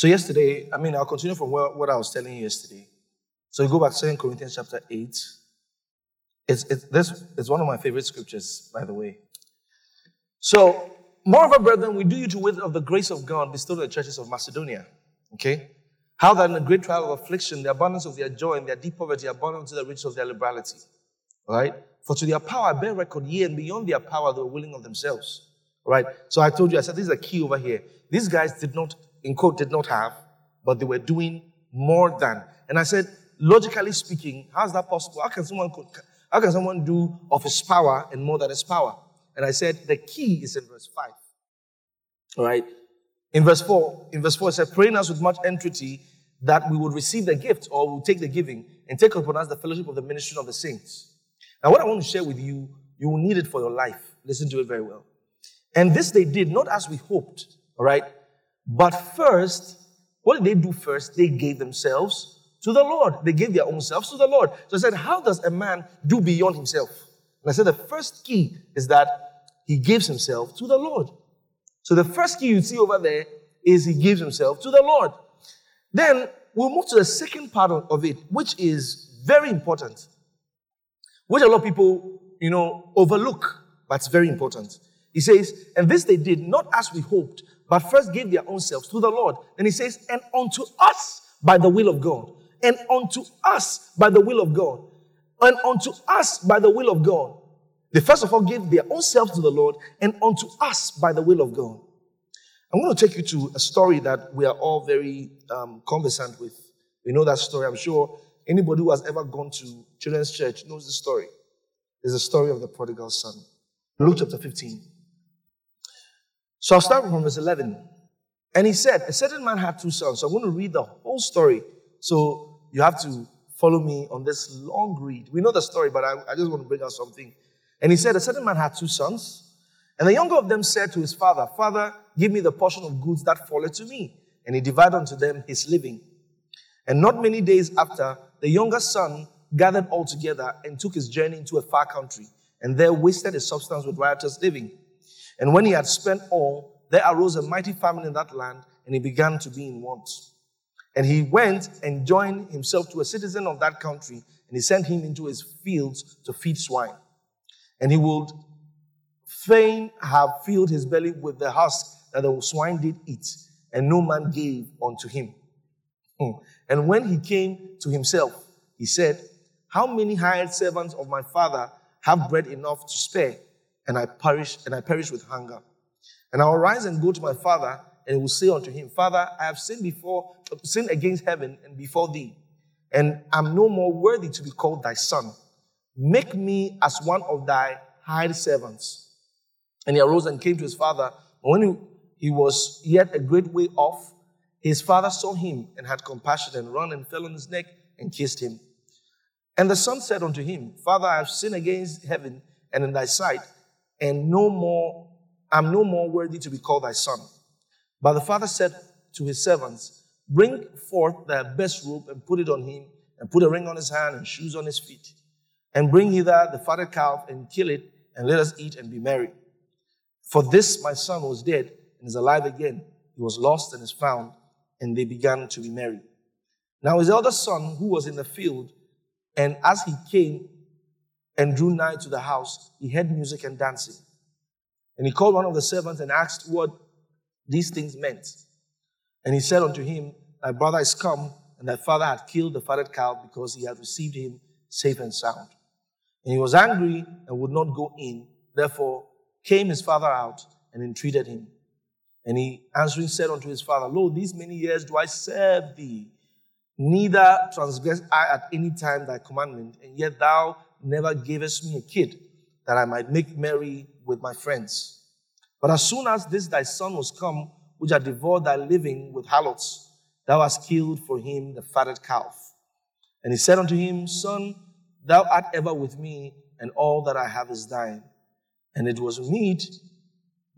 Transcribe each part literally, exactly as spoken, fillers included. So yesterday, I mean, I'll continue from where, what I was telling you yesterday. So you go back to Second Corinthians chapter eight. It's, it's, this is one of my favorite scriptures, by the way. So, moreover, brethren, we do you to wit of the grace of God bestowed on the churches of Macedonia. Okay? How that in the great trial of affliction, the abundance of their joy and their deep poverty abounded unto the riches of their liberality. All right? For to their power, I bear record, yea, and beyond their power, they were willing of themselves. All right? So I told you, I said, this is a key over here. These guys did not, in quote, did not have, but they were doing more than. And I said, logically speaking, how's that possible? How can someone, how can someone do of his power and more than his power? And I said, the key is in verse five. All right? In verse four, in verse four, it said, praying us with much entreaty that we would receive the gift, or we'll take the giving and take upon us the fellowship of the ministry of the saints. Now, what I want to share with you, you will need it for your life. Listen to it very well. And this they did, not as we hoped, all right? But first, what did they do first? They gave themselves to the Lord. They gave their own selves to the Lord. So I said, how does a man do beyond himself? And I said, the first key is that he gives himself to the Lord. So the first key you see over there is he gives himself to the Lord. Then we'll move to the second part of it, which is very important, which a lot of people, you know, overlook, but it's very important. He says, and this they did, not as we hoped, but first gave their own selves to the Lord. And he says, and unto us by the will of God. And unto us by the will of God. And unto us by the will of God. They first of all gave their own selves to the Lord and unto us by the will of God. I'm going to take you to a story that we are all very um, conversant with. We know that story. I'm sure anybody who has ever gone to children's church knows the story. It's the story of the prodigal son. Luke chapter fifteen. So I'll start from verse eleven. And he said, a certain man had two sons. So I'm going to read the whole story. So you have to follow me on this long read. We know the story, but I, I just want to bring out something. And he said, a certain man had two sons, and the younger of them said to his father, Father, give me the portion of goods that falleth to me. And he divided unto them his living. And not many days after, the younger son gathered all together and took his journey into a far country, and there wasted his substance with riotous living. And when he had spent all, there arose a mighty famine in that land, and he began to be in want. And he went and joined himself to a citizen of that country, and he sent him into his fields to feed swine. And he would fain have filled his belly with the husk that the swine did eat, and no man gave unto him. And when he came to himself, he said, How many hired servants of my father have bread enough to spare, and I perish, and I perish with hunger? And I will rise and go to my father, and he will say unto him, Father, I have sinned before, sinned against heaven and before thee, and am no more worthy to be called thy son. Make me as one of thy hired servants. And he arose and came to his father. When he, he was yet a great way off, his father saw him and had compassion and ran and fell on his neck and kissed him. And the son said unto him, Father, I have sinned against heaven and in thy sight, and no more I'm no more worthy to be called thy son. But the father said to his servants, Bring forth thy best robe and put it on him, and put a ring on his hand and shoes on his feet. And bring hither the fatted calf, and kill it, and let us eat and be merry. For this my son was dead, and is alive again. He was lost, and is found, and they began to be merry. Now his elder son, who was in the field, and as he came and drew nigh to the house, he heard music and dancing. And he called one of the servants, and asked what these things meant. And he said unto him, Thy brother is come, and thy father had killed the fatted calf, because he had received him safe and sound. And he was angry and would not go in. Therefore came his father out and entreated him. And he answering said unto his father, Lo, these many years do I serve thee, neither transgressed I at any time thy commandment, and yet thou never gavest me a kid, that I might make merry with my friends. But as soon as this thy son was come, which had devoured thy living with harlots, thou hast killed for him the fatted calf. And he said unto him, Son, thou art ever with me, and all that I have is thine. And it was meet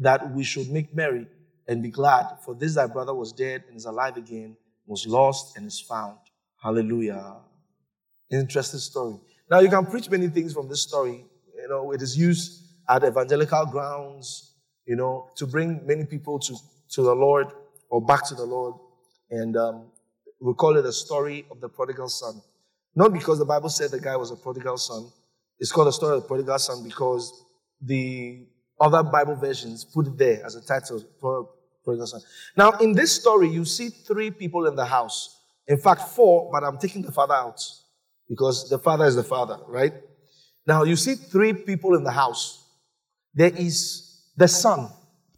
that we should make merry and be glad, for this thy brother was dead and is alive again, was lost and is found. Hallelujah. Interesting story. Now, you can preach many things from this story. You know, it is used at evangelical grounds, you know, to bring many people to, to the Lord or back to the Lord. And um, we call it a story of the prodigal son. Not because the Bible said the guy was a prodigal son. It's called a story of the prodigal son because the other Bible versions put it there as a title, prodigal son. Now, in this story, you see three people in the house. In fact, four, but I'm taking the father out because the father is the father, right? Now, you see three people in the house. There is the son,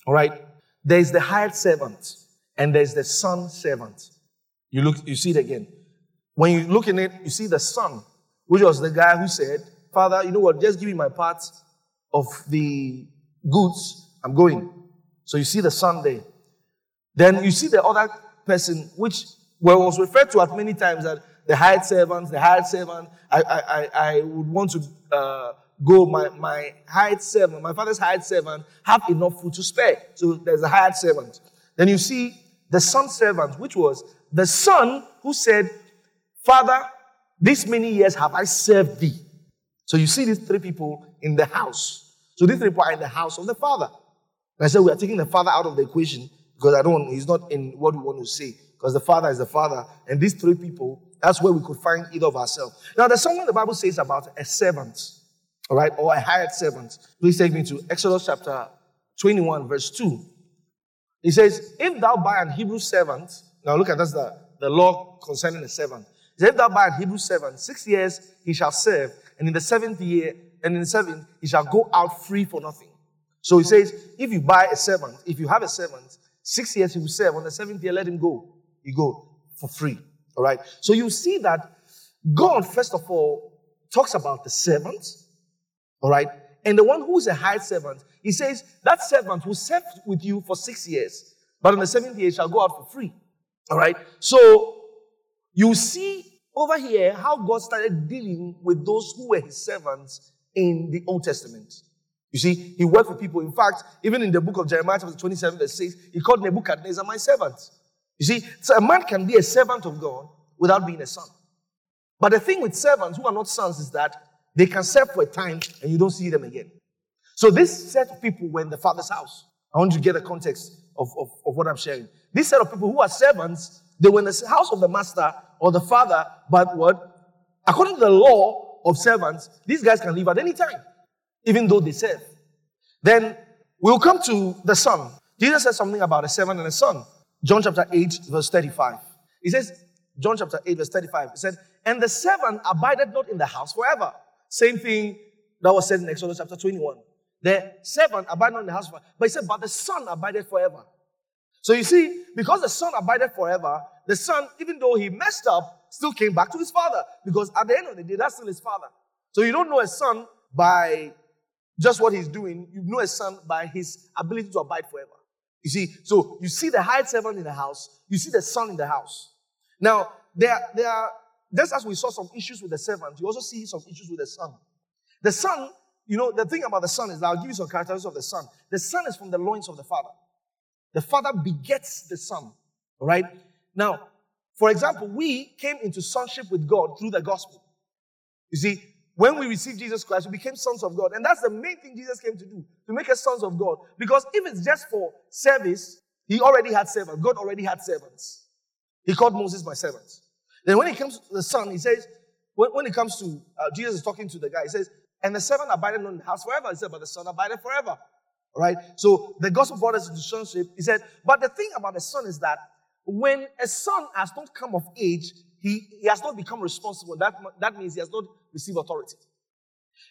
all right? There is the hired servant, and there is the son servant. You look, you see it again. When you look in it, you see the son, which was the guy who said, Father, you know what, just give me my part of the goods, I'm going. So you see the son there. Then you see the other person, which well, was referred to at many times as the hired servant, the hired servant. I I I, I would want to uh, go, my, my hired servant, my father's hired servant, have enough food to spare. So there's a hired servant. Then you see the son servant, which was the son who said, Father, this many years have I served thee. So you see these three people in the house. So these three people are in the house of the father. And I said we are taking the father out of the equation because I don't. He's not in what we want to say because the father is the father. And these three people, that's where we could find either of ourselves. Now there's something the Bible says about a servant, all right, or a hired servant. Please take me to Exodus chapter twenty-one, verse two. It says, if thou buy an Hebrew servant, now look at that's the, the law concerning the servant. Says, if thou buy an Hebrew servant, six years he shall serve, and in the seventh year, and in the seventh, he shall go out free for nothing. So he says, if you buy a servant, if you have a servant, six years he will serve. On the seventh year, let him go. He go for free. All right. So you see that God, first of all, talks about the servant. All right. And the one who is a hired servant, he says, that servant will serve with you for six years, but on the seventh year, he shall go out for free. All right. So you see over here how God started dealing with those who were his servants in the Old Testament. You see, he worked with people. In fact, even in the book of Jeremiah, chapter twenty-seven, verse six, he called Nebuchadnezzar my servant. You see, so a man can be a servant of God without being a son. But the thing with servants who are not sons is that they can serve for a time and you don't see them again. So this set of people were in the father's house. I want you to get the context of, of, of what I'm sharing. This set of people who are servants, they were in the house of the master or the father, but what? According to the law of servants, these guys can leave at any time, even though they serve. Then we'll come to the son. Jesus said something about a servant and a son. John chapter eight, verse thirty-five. He says, John chapter eight, verse thirty-five, he said, and the servant abided not in the house forever. Same thing that was said in Exodus chapter twenty-one. The servant abided not in the house forever. But he said, but the son abided forever. So you see, because the son abided forever, the son, even though he messed up, still came back to his father. Because at the end of the day, that's still his father. So you don't know a son by just what he's doing. You know a son by his ability to abide forever. You see, so you see the hired servant in the house. You see the son in the house. Now, there, there are, just as we saw some issues with the servant, you also see some issues with the son. The son, you know, the thing about the son is that I'll give you some characteristics of the son. The son is from the loins of the father. The father begets the son, all right? Now, for example, we came into sonship with God through the gospel. You see, when we received Jesus Christ, we became sons of God. And that's the main thing Jesus came to do, to make us sons of God. Because if it's just for service, he already had servants. God already had servants. He called Moses my servant. Then when it comes to the son, he says, when, when it comes to, uh, Jesus is talking to the guy, he says, and the servant abided not in the house forever. He said, but the son abided forever. All right? So the gospel brought us into sonship. He said, but the thing about the son is that when a son has not come of age, he, he has not become responsible. That, that means he has not received authority.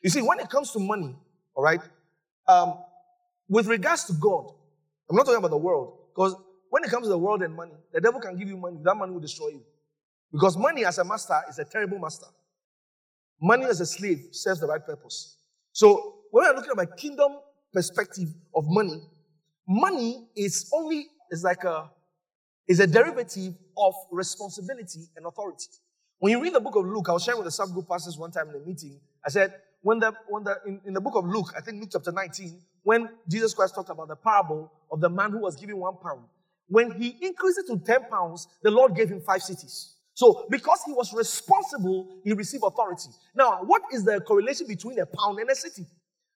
You see, when it comes to money, all right, um, with regards to God, I'm not talking about the world, because when it comes to the world and money, the devil can give you money. That money will destroy you. Because money as a master is a terrible master. Money as a slave serves the right purpose. So when we're looking at my kingdom perspective of money, money is only, is like a, is a derivative of responsibility and authority. When you read the book of Luke, I was sharing with the subgroup pastors one time in a meeting. I said, when the, when the, in, in the book of Luke, I think Luke chapter nineteen, when Jesus Christ talked about the parable of the man who was given one pound, when he increased it to ten pounds, the Lord gave him five cities. So, because he was responsible, he received authority. Now, what is the correlation between a pound and a city?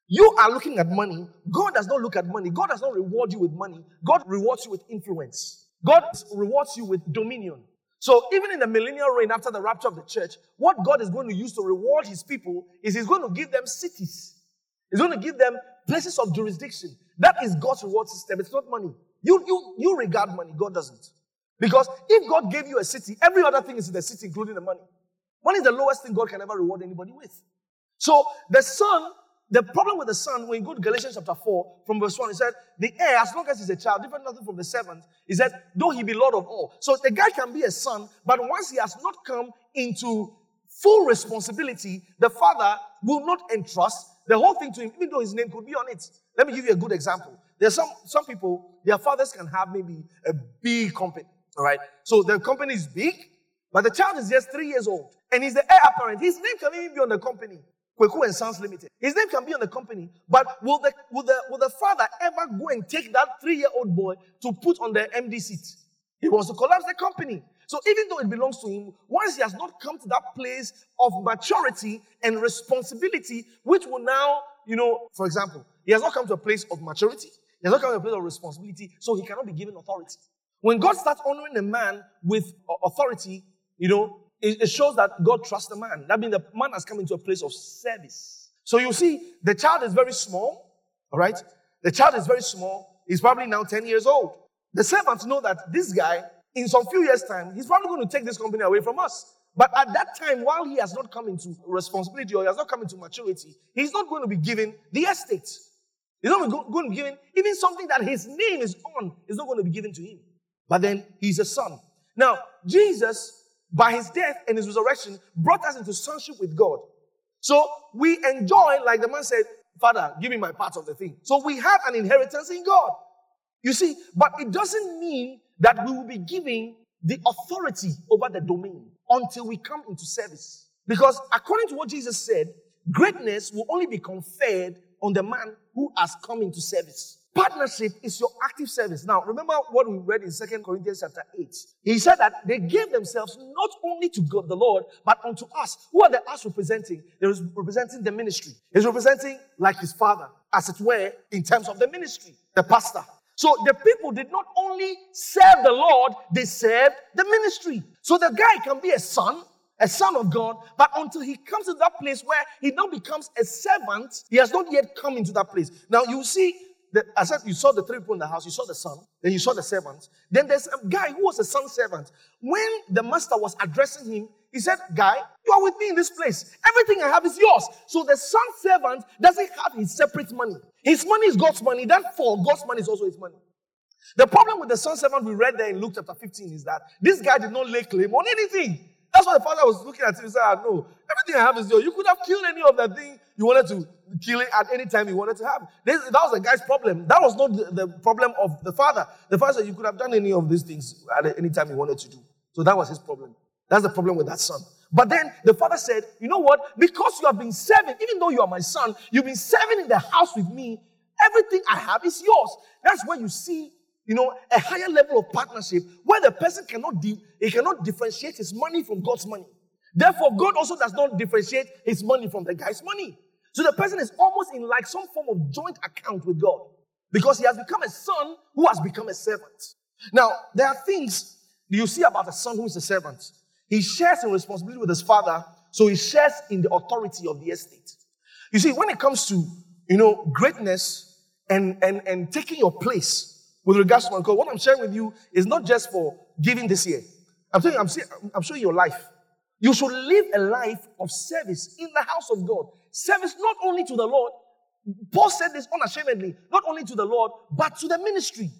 You are looking at money. God does not look at money. God does not reward you with money. God rewards you with influence. God rewards you with dominion. So even in the millennial reign after the rapture of the church, what God is going to use to reward his people is he's going to give them cities. He's going to give them places of jurisdiction. That is God's reward system. It's not money. You, you, you regard money. God doesn't. Because if God gave you a city, every other thing is in the city, including the money. Money is the lowest thing God can ever reward anybody with. So the son, the problem with the son, when you go to Galatians chapter four, from verse one, it said, the heir, as long as he's a child, different nothing from the servant, he said, though he be Lord of all. So the guy can be a son, but once he has not come into full responsibility, the father will not entrust the whole thing to him, even though his name could be on it. Let me give you a good example. There are some, some people, their fathers can have maybe a big company, all right? So the company is big, but the child is just three years old, and he's the heir apparent. His name can even be on the company. Kweku and Sons Limited. His name can be on the company, but will the will the will the father ever go and take that three-year-old boy to put on the M D seat? He wants to collapse the company. So even though it belongs to him, once he has not come to that place of maturity and responsibility, which will now, you know, for example, he has not come to a place of maturity, he has not come to a place of responsibility, so he cannot be given authority. When God starts honoring a man with authority, you know, it shows that God trusts the man. That means the man has come into a place of service. So you see, the child is very small, all right? The child is very small. He's probably now ten years old. The servants know that this guy, in some few years' time, he's probably going to take this company away from us. But at that time, while he has not come into responsibility or he has not come into maturity, he's not going to be given the estate. He's not going to be given, even something that his name is on, is not going to be given to him. But then he's a son. Now, Jesus, by his death and his resurrection, brought us into sonship with God. So we enjoy, like the man said, Father, give me my part of the thing. So we have an inheritance in God. You see, but it doesn't mean that we will be giving the authority over the domain until we come into service. Because according to what Jesus said, greatness will only be conferred on the man who has come into service. Partnership is your active service. Now, remember what we read in Second Corinthians chapter eight. He said that they gave themselves not only to God the Lord, but unto us. Who are the us representing? They're representing the ministry. He's representing like his father, as it were, in terms of the ministry, the pastor. So the people did not only serve the Lord, they served the ministry. So the guy can be a son, a son of God, but until he comes to that place where he now becomes a servant, he has not yet come into that place. Now, you see, I said you saw the three people in the house. You saw the son. Then you saw the servant. Then there's a guy who was a son servant. When the master was addressing him, he said, guy, you are with me in this place. Everything I have is yours. So the son servant doesn't have his separate money. His money is God's money. Therefore, God's money is also his money. The problem with the son servant we read there in Luke chapter fifteen is that this guy did not lay claim on anything. That's why the father was looking at him and said, ah, no, everything I have is yours. You could have killed any of that thing you wanted to kill it at any time you wanted to have. This, that was the guy's problem. That was not the, the problem of the father. The father said you could have done any of these things at any time you wanted to do. So that was his problem. That's the problem with that son. But then the father said, you know what? Because you have been serving, even though you are my son, you've been serving in the house with me. Everything I have is yours. That's where you see, you know, a higher level of partnership where the person cannot de- he cannot differentiate his money from God's money. Therefore, God also does not differentiate his money from the guy's money. So the person is almost in like some form of joint account with God because he has become a son who has become a servant. Now, there are things you see about a son who is a servant. He shares in responsibility with his father, so he shares in the authority of the estate. You see, when it comes to, you know, greatness and, and, and taking your place, with regards to my God, what I'm sharing with you is not just for giving this year. I'm telling you, I'm, saying, I'm showing your life. You should live a life of service in the house of God. Service not only to the Lord. Paul said this unashamedly, not only to the Lord, but to the ministry.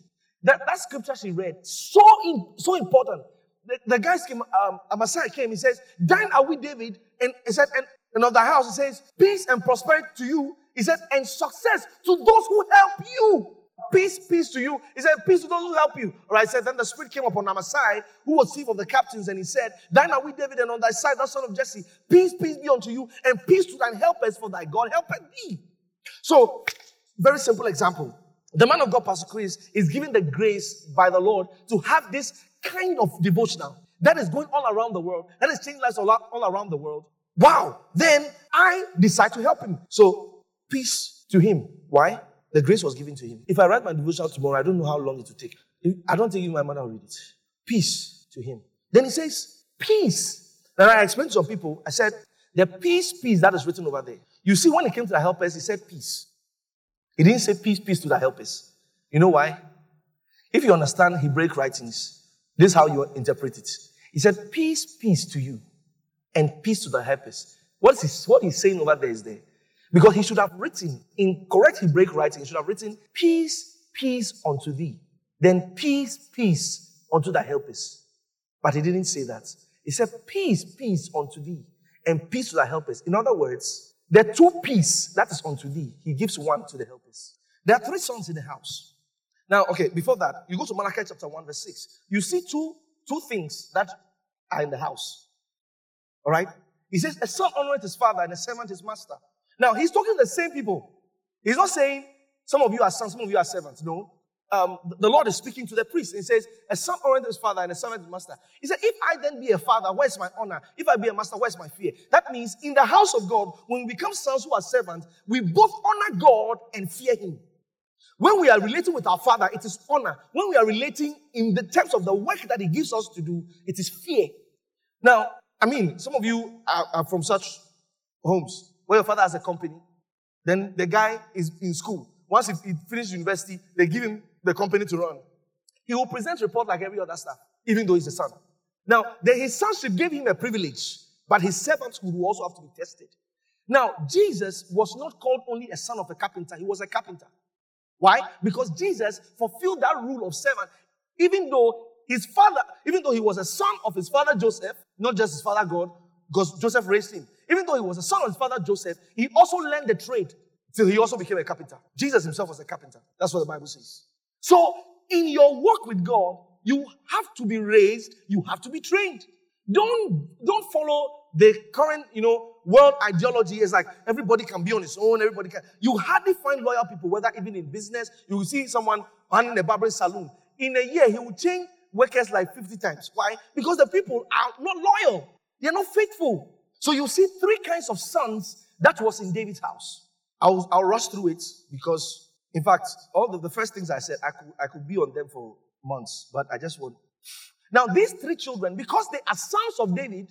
That, that scripture she read, so in, so important. The, the guys came, um, Amasai came, he says, thine are we, David, and he said, and, and of the house, he says, peace and prosperity to you, he said, and success to those who help you. Peace, peace to you. He said, peace to those who help you. All right, he said, then the Spirit came upon Amasai, who was chief of the captains, and he said, thine are we, David, and on thy side, thou son of Jesse, peace, peace be unto you, and peace to thine helpers, for thy God helpeth thee. So, very simple example. The man of God, Pastor Chris, is given the grace by the Lord to have this kind of devotional that is going all around the world, that is changing lives all, all around the world. Wow, then I decide to help him. So, peace to him. Why? The grace was given to him. If I write my devotional tomorrow, I don't know how long it will take. I don't think even my mother will read it. Peace to him. Then he says, peace. Now I explained to some people, I said, the peace, peace that is written over there. You see, when it came to the helpers, he said peace. He didn't say peace, peace to the helpers. You know why? If you understand Hebraic writings, this is how you interpret it. He said, peace, peace to you, and peace to the helpers. What is what he's saying over there is there. Because he should have written, in correct Hebraic writing, he should have written, peace, peace unto thee. Then peace, peace unto the helpers. But he didn't say that. He said, peace, peace unto thee, and peace to the helpers. In other words, the two peace that is unto thee, he gives one to the helpers. There are three sons in the house. Now, okay, before that, you go to Malachi chapter one, verse six. You see two, two things that are in the house. All right? He says, a son honoreth his father and a servant his master. Now, he's talking to the same people. He's not saying, some of you are sons, some of you are servants. No. Um, the Lord is speaking to the priest. He says, a son honoreth his father and a servant his master. He said, if I then be a father, where's my honor? If I be a master, where's my fear? That means, in the house of God, when we become sons who are servants, we both honor God and fear him. When we are relating with our Father, it is honor. When we are relating in the terms of the work that he gives us to do, it is fear. Now, I mean, some of you are, are from such homes where your father has a company. Then the guy is in school. Once he, he finishes university, they give him the company to run. He will present report like every other staff, even though he's a son. Now, the, his sonship gave him a privilege, but his servants would also have to be tested. Now, Jesus was not called only a son of a carpenter. He was a carpenter. Why? Because Jesus fulfilled that rule of servant, even though his father, even though he was a son of his father Joseph, not just his father God, because Joseph raised him. Even though he was a son of his father Joseph, he also learned the trade till he also became a carpenter. Jesus himself was a carpenter. That's what the Bible says. So, in your walk with God, you have to be raised, you have to be trained. Don't, don't follow the current, you know, world ideology. Is like everybody can be on his own, everybody can. You hardly find loyal people, whether even in business. You will see someone running a barbering saloon. In a year, he will change workers like fifty times. Why? Because the people are not loyal. They are not faithful. So you see three kinds of sons that was in David's house. I'll, I'll rush through it because, in fact, all the, the first things I said, I could, I could be on them for months, but I just won't. Now, these three children, because they are sons of David,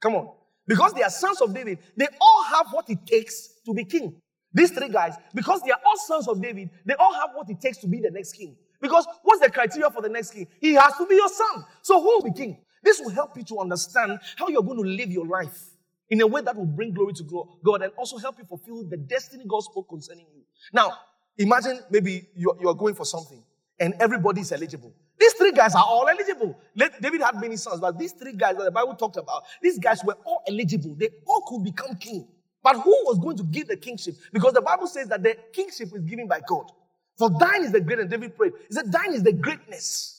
come on, because they are sons of David, they all have what it takes to be king. These three guys, because they are all sons of David, they all have what it takes to be the next king. Because what's the criteria for the next king? He has to be your son. So who will be king? This will help you to understand how you're going to live your life in a way that will bring glory to God and also help you fulfill the destiny God spoke concerning you. Now, imagine maybe you're, you're going for something and everybody is eligible. These three guys are all eligible. David had many sons, but these three guys that the Bible talked about, these guys were all eligible. They all could become king. But who was going to give the kingship? Because the Bible says that the kingship is given by God. For thine is the greatness. David prayed. He said, thine is the greatness.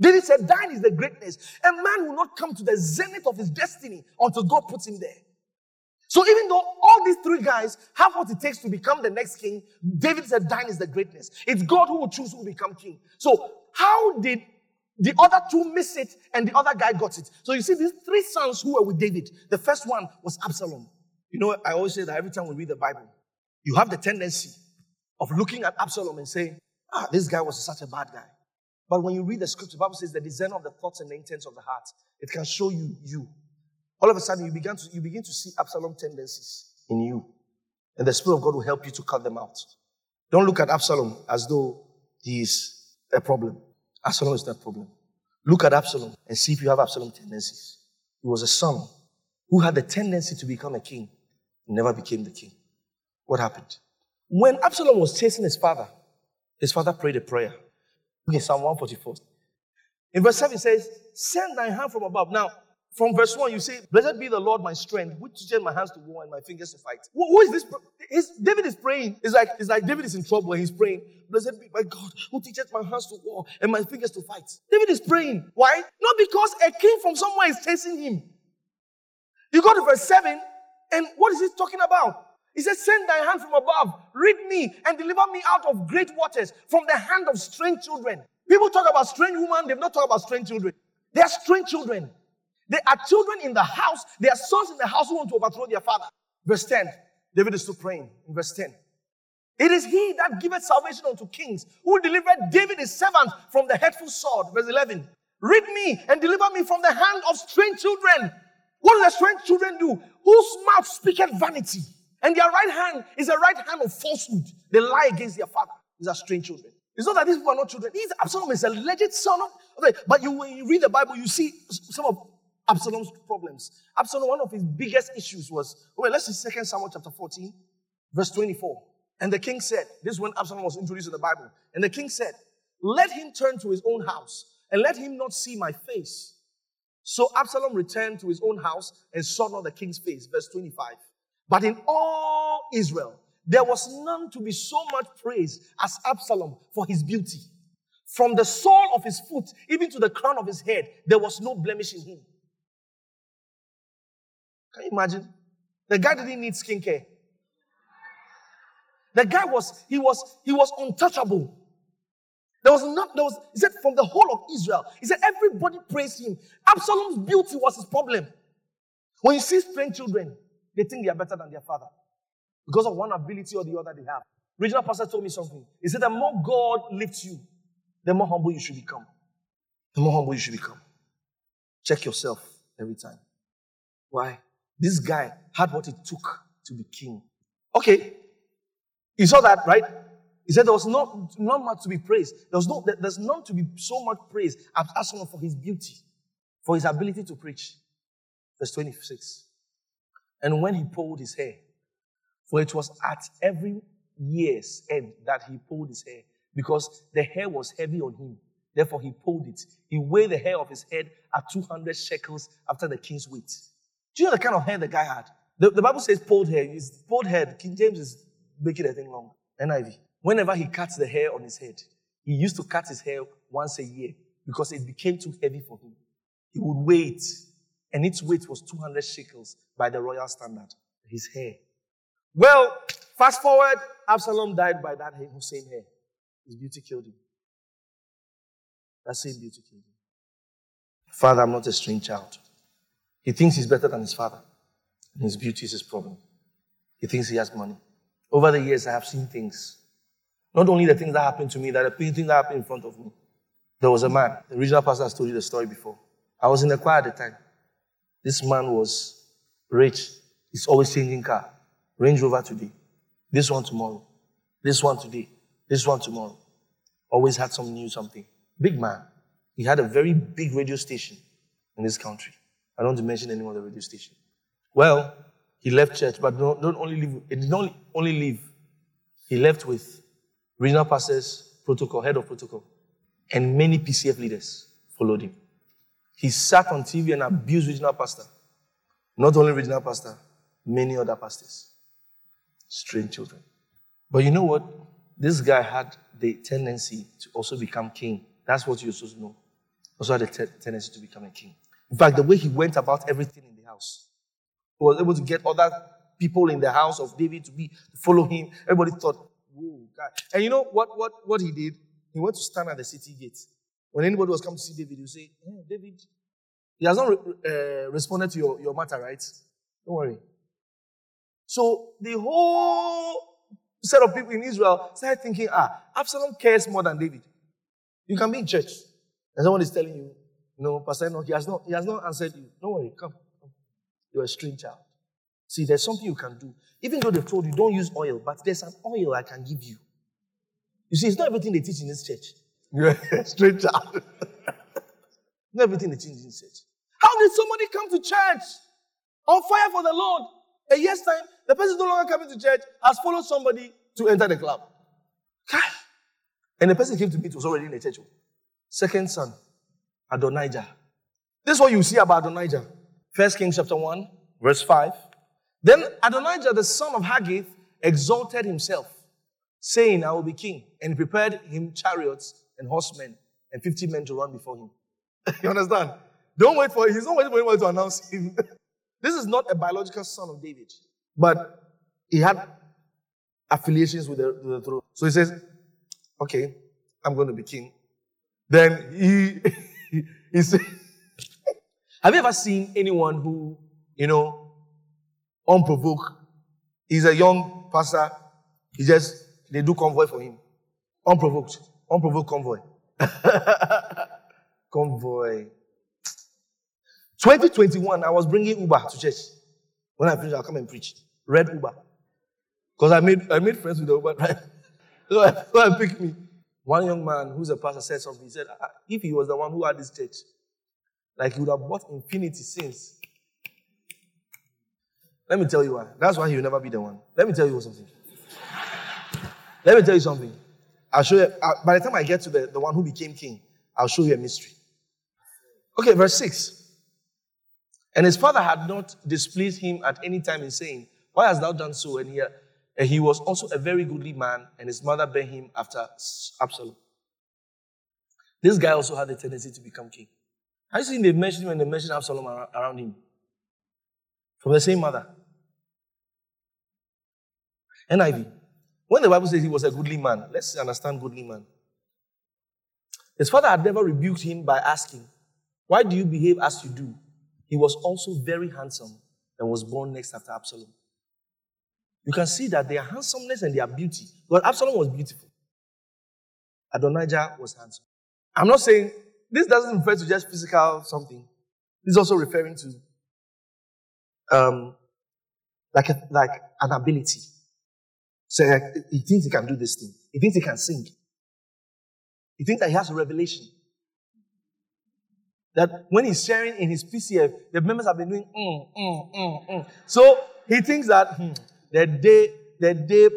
David said, thine is the greatness. A man will not come to the zenith of his destiny until God puts him there. So even though all these three guys have what it takes to become the next king, David said, thine is the greatness. It's God who will choose who will become king. So how did the other two miss it and the other guy got it? So you see these three sons who were with David. The first one was Absalom. You know, I always say that every time we read the Bible, you have the tendency of looking at Absalom and saying, ah, this guy was such a bad guy. But when you read the scripture, the Bible says the discerner of the thoughts and the intents of the heart, it can show you you. All of a sudden, you begin to, you begin to see Absalom tendencies in you. And the Spirit of God will help you to cut them out. Don't look at Absalom as though he is a problem. Absalom is not a problem. Look at Absalom and see if you have Absalom tendencies. He was a son who had the tendency to become a king and never became the king. What happened? When Absalom was chasing his father, his father prayed a prayer. Look in Psalm one forty-four. In verse seven, it says, send thy hand from above. Now, from verse one, you say, blessed be the Lord my strength, which teacheth my hands to war and my fingers to fight. Who, who is this? It's, David is praying. It's like, it's like David is in trouble and he's praying. Blessed be my God, who teacheth my hands to war and my fingers to fight. David is praying. Why? Not because a king from somewhere is chasing him. You go to verse seven, and what is he talking about? He says, send thy hand from above, read me, and deliver me out of great waters from the hand of strange children. People talk about strange women, they've not talked about strange children. They are strange children. They are children in the house. They are sons in the house who want to overthrow their father. Verse ten, David is still praying in verse ten. It is he that giveth salvation unto kings, who delivered David his servant from the hurtful sword. Verse eleven. Rid me and deliver me from the hand of strange children. What do the strange children do? Whose mouth speaketh vanity, and their right hand is a right hand of falsehood. They lie against their father. These are strange children. It's not that these people are not children. He's Absalom is a legit son of. Okay, but you, when you read the Bible, you see some of Absalom's problems. Absalom, one of his biggest issues was. Well, let's see Second Samuel chapter fourteen, verse twenty-four. And the king said, this is when Absalom was introduced in the Bible. And the king said, let him turn to his own house, and let him not see my face. So Absalom returned to his own house and saw not the king's face. Verse twenty-five. But in all Israel, there was none to be so much praised as Absalom for his beauty. From the sole of his foot, even to the crown of his head, there was no blemish in him. Can you imagine? The guy didn't need skincare. The guy was, he was, he was untouchable. There was not, there was, he said, from the whole of Israel. He said, everybody praised him. Absalom's beauty was his problem. When you see strange children, they think they are better than their father because of one ability or the other they have. Regional pastor told me something. He said, the more God lifts you, the more humble you should become. The more humble you should become. Check yourself every time. Why? This guy had what it took to be king. Okay. You saw that, right? He said there was not, not much to be praised. There was no, there's none to be so much praised as someone for his beauty, for his ability to preach. Verse twenty-six. And when he pulled his hair, for it was at every year's end that he pulled his hair, because the hair was heavy on him. Therefore he pulled it. He weighed the hair of his head at two hundred shekels after the king's weight. Do you know the kind of hair the guy had? The, the Bible says pulled hair. It's pulled hair. King James is making the thing long. N I V. Whenever he cuts the hair on his head, he used to cut his hair once a year because it became too heavy for him. He would weigh it, and its weight was two hundred shekels by the royal standard. His hair. Well, fast forward, Absalom died by that same hair. His beauty killed him. That same beauty killed him. Father, I'm not a strange child. He thinks he's better than his father, and his beauty is his problem. He thinks he has money. Over the years, I have seen things. Not only the things that happened to me, that the things that happened in front of me. There was a man. The regional pastor has told you the story before. I was in the choir at the time. This man was rich. He's always changing car. Range Rover today. This one tomorrow. This one today. This one tomorrow. Always had some new something. Big man. He had a very big radio station in this country. I don't want to mention any other radio station. Well, he left church, but not, not only leave, he did not only leave. He left with regional pastors, protocol, head of protocol, and many P C F leaders followed him. He sat on T V and abused regional pastor. Not only regional pastor, many other pastors. Strange children. But you know what? This guy had the tendency to also become king. That's what you're supposed to know. Also had the te- tendency to become a king. In fact, the way he went about everything in the house, he was able to get other people in the house of David to be to follow him. Everybody thought, whoa, God. And you know what, what, what he did? He went to stand at the city gate. When anybody was coming to see David, he would say, oh, David, he has not re- uh, responded to your, your matter, right? Don't worry. So the whole set of people in Israel started thinking, ah, Absalom cares more than David. You can be in church, and someone is telling you, no, Pastor, no, he has not, he has not answered you. Don't worry, come. You're a strange child. See, there's something you can do. Even though they've told you, don't use oil, but there's an oil I can give you. You see, it's not everything they teach in this church. You're a strange child. Not everything they teach in this church. How did somebody come to church on fire for the Lord? A year's time, the person no longer coming to church has followed somebody to enter the club. God. And the person came to me, it was already in the church. Second son, Adonijah. This is what you see about Adonijah. First Kings chapter one, verse five. Then Adonijah, the son of Haggith, exalted himself, saying, I will be king. And he prepared him chariots and horsemen and fifty men to run before him. You understand? Don't wait for him. He's not waiting for anyone to announce him. This is not a biological son of David, but he had affiliations with the, with the throne. So he says, okay, I'm going to be king. Then he, he, he says, have you ever seen anyone who, you know, unprovoked? He's a young pastor. He just they do convoy for him. Unprovoked. Unprovoked convoy. Convoy. twenty twenty-one, I was bringing Uber to church. When I finish, I'll come and preach. Red Uber. Because I made, I made friends with the Uber driver. So I, so I picked me. One young man who's a pastor said something. He said, if he was the one who had this church, like he would have bought infinity sins. Let me tell you why. That's why he'll never be the one. Let me tell you something. Let me tell you something. I'll show you. Uh, by the time I get to the, the one who became king, I'll show you a mystery. Okay, verse six. And his father had not displeased him at any time in saying, why hast thou done so? And he, and he was also a very goodly man, and his mother bare him after Absalom. This guy also had a tendency to become king. Have you seen they mentioned him and they mentioned Absalom around him? From the same mother. N I V. When the Bible says he was a goodly man, let's understand goodly man. His father had never rebuked him by asking, why do you behave as you do? He was also very handsome and was born next after Absalom. You can see that their handsomeness and their beauty. Because Absalom was beautiful. Adonijah was handsome. I'm not saying, this doesn't refer to just physical something. This is also referring to um, like, a, like an ability. So like, he thinks he can do this thing. He thinks he can sing. He thinks that he has a revelation. That when he's sharing in his P C F, the members have been doing mm, mm, mm, mm. So he thinks that hmm, the day the day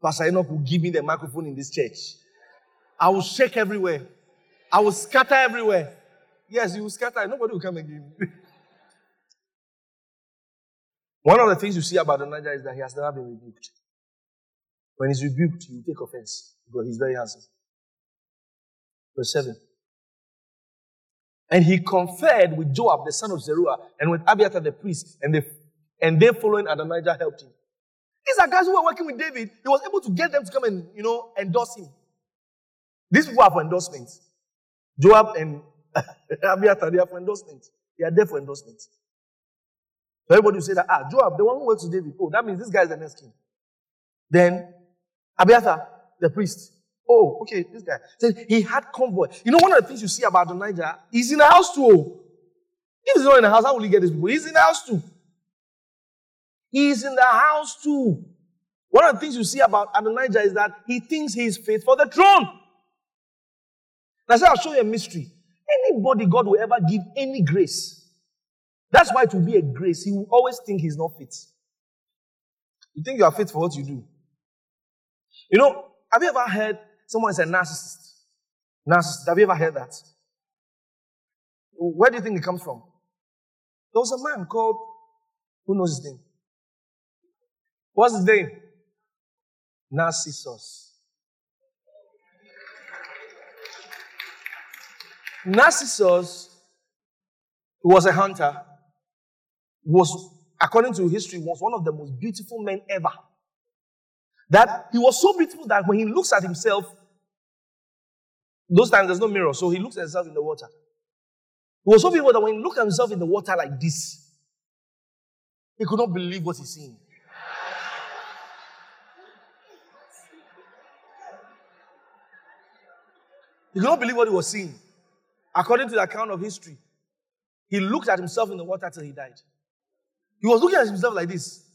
Pastor Enoch will give me the microphone in this church, I will shake everywhere. I will scatter everywhere. Yes, you will scatter. Nobody will come again. One of the things you see about Adonijah is that he has never been rebuked. When he's rebuked, he will take offense because he's very handsome. Verse seven. And he conferred with Joab, the son of Zeruiah, and with Abiathar the priest, and they, and they following Adonijah helped him. These are guys who were working with David. He was able to get them to come and, you know, endorse him. These people are for endorsements. Joab and Abiathar, they are for endorsements. They are there for endorsements. So everybody will say that, ah, Joab, the one who works with David, oh, that means this guy is the next king. Then Abiathar, the priest. Oh, okay, this guy. Then he had convoy. You know, one of the things you see about Adonijah, he's in the house too. If he's not in the house, how will he get this people? He's in the house too. He's in the house too. One of the things you see about Adonijah is that he thinks he is fit for the throne. That's why I'll show you a mystery. Anybody God will ever give any grace. That's why it will be a grace. He will always think he's not fit. You think you are fit for what you do. You know, have you ever heard someone is a narcissist? Narcissist. Have you ever heard that? Where do you think it comes from? There was a man called, who knows his name? What's his name? Narcissus. Narcissus, who was a hunter, was, according to history, was one of the most beautiful men ever. That he was so beautiful that when he looks at himself, those times there's no mirror, so he looks at himself in the water. He was so beautiful that when he looked at himself in the water like this, he could not believe what he's seeing. He could not believe what he was seeing. According to the account of history, he looked at himself in the water till he died. He was looking at himself like this.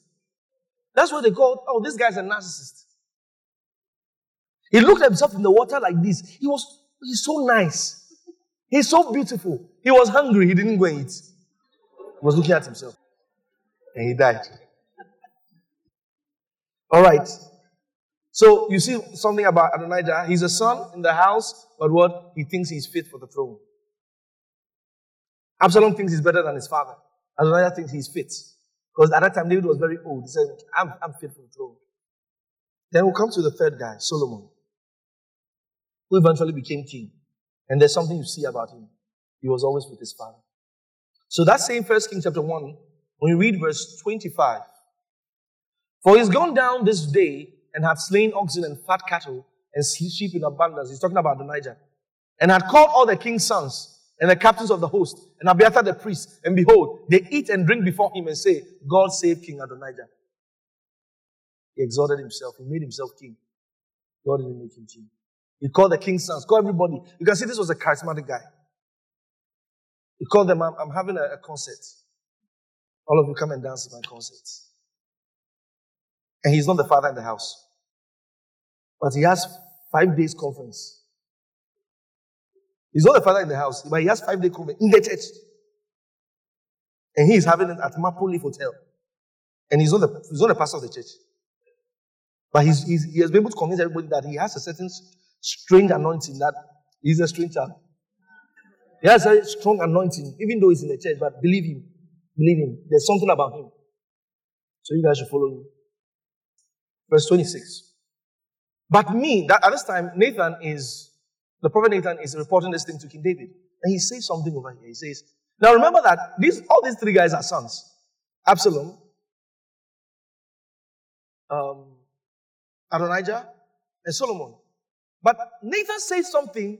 That's what they call, oh, this guy's a narcissist. He looked at himself in the water like this. He was, he's so nice. He's so beautiful. He was hungry. He didn't go and eat. He was looking at himself. And he died. All right. So you see something about Adonijah. He's a son in the house, but what? He thinks he's fit for the throne. Absalom thinks he's better than his father. Adonijah thinks he's fit. Because at that time, David was very old. He said, I'm, I'm fit for the throne. Then we'll come to the third guy, Solomon, who eventually became king. And there's something you see about him. He was always with his father. So that same First Kings chapter one, when you read verse twenty-five, for he's gone down this day and hath slain oxen and fat cattle and sheep in abundance. He's talking about Adonijah. And had called all the king's sons, and the captains of the host, and Abiathar the priest, and behold, they eat and drink before him and say, God save King Adonijah. He exalted himself. He made himself king. God didn't make him king. He called the king's sons, called everybody. You can see this was a charismatic guy. He called them, I'm, I'm having a, a concert. All of you come and dance at my concert. And he's not the father in the house. But he has five days conference. He's not the father in the house, but he has five day conference in the church. And he is having it at Maple Leaf Hotel. And he's not the, he's not the pastor of the church. But he's, he's, he has been able to convince everybody that he has a certain strange anointing, that he's a stranger. He has a strong anointing, even though he's in the church, but believe him. Believe him. There's something about him. So you guys should follow him. Verse twenty-six. But me, that at this time, Nathan is, the prophet Nathan is reporting this thing to King David. And he says something over here. He says, now remember that these, all these three guys are sons. Absalom, um, Adonijah, and Solomon. But Nathan says something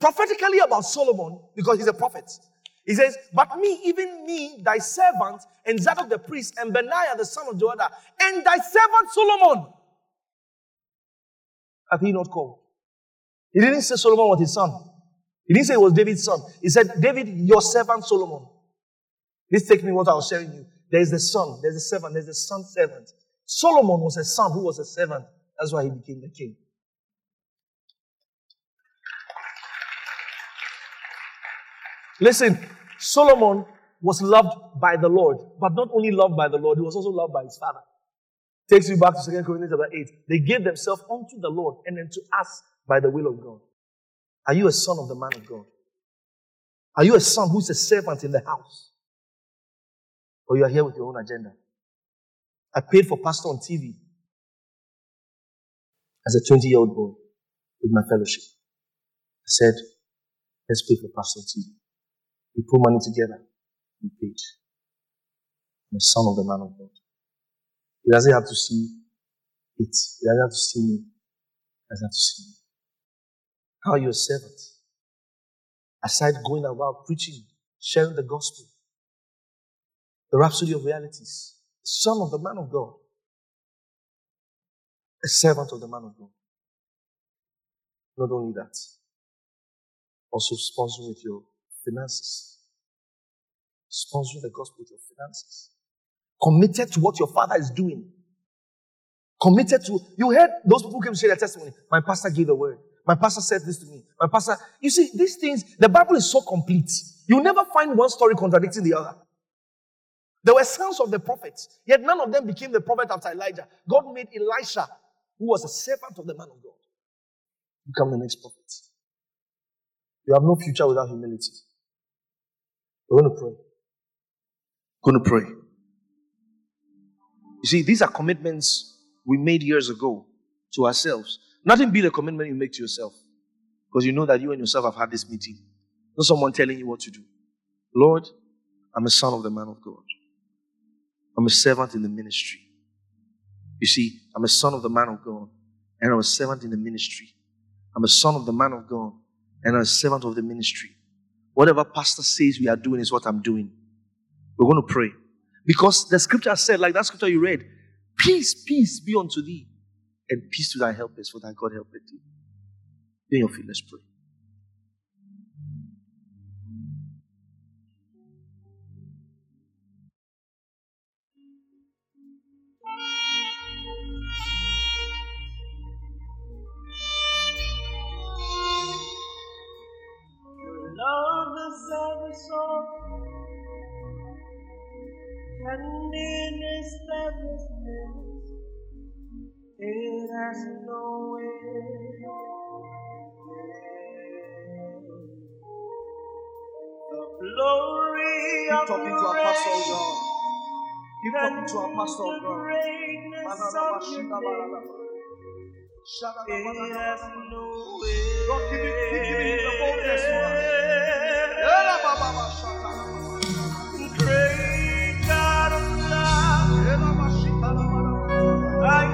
prophetically about Solomon, because he's a prophet. He says, but me, even me, thy servant, and Zadok the priest, and Benaiah the son of Jehoiada, and thy servant Solomon, hath he not called? He didn't say Solomon was his son. He didn't say it was David's son. He said, David, your servant Solomon. This takes me what I was sharing you. There is the son, there's the servant, there's the son servant. Solomon was a son who was a servant. That's why he became the king. Listen, Solomon was loved by the Lord, but not only loved by the Lord, he was also loved by his father. Takes you back to Second Corinthians eight. They gave themselves unto the Lord and unto us by the will of God. Are you a son of the man of God? Are you a son who's a servant in the house? Or you are here with your own agenda? I paid for pastor on T V as a twenty-year-old boy with my fellowship. I said, let's pay for pastor on T V. We put money together. We paid. I'm a son of the man of God. He doesn't have to see it. He doesn't have to see me. He doesn't have to see me. How are you a servant? Aside going about preaching, sharing the gospel, the rhapsody of realities, the son of the man of God, a servant of the man of God. Not only that, also sponsoring with your finances. Sponsoring the gospel with your finances. Committed to what your father is doing. Committed to, you heard those people who came to share their testimony. My pastor gave the word. My pastor said this to me. My pastor, you see, these things, the Bible is so complete. You'll never find one story contradicting the other. There were sons of the prophets, yet none of them became the prophet after Elijah. God made Elisha, who was a servant of the man of God, become the next prophet. You have no future without humility. We're going to pray. We're going to pray. You see, these are commitments we made years ago to ourselves. Nothing beat a commitment you make to yourself, because you know that you and yourself have had this meeting. Not someone telling you what to do. Lord, I'm a son of the man of God. I'm a servant in the ministry. You see, I'm a son of the man of God, and I'm a servant in the ministry. I'm a son of the man of God, and I'm a servant of the ministry. Whatever pastor says we are doing is what I'm doing. We're going to pray. Because the scripture said, like that scripture you read, peace, peace be unto thee, and peace to thy helpers, for thy God helpeth thee. In your feet, let's pray. Your love is ever so, and in his steadfastness it has no end. The glory Keep of talking to our pastor, God. Keep talking to our pastor, God. It has no end. God, give it, give it the boldness, Lord. Great God of love, I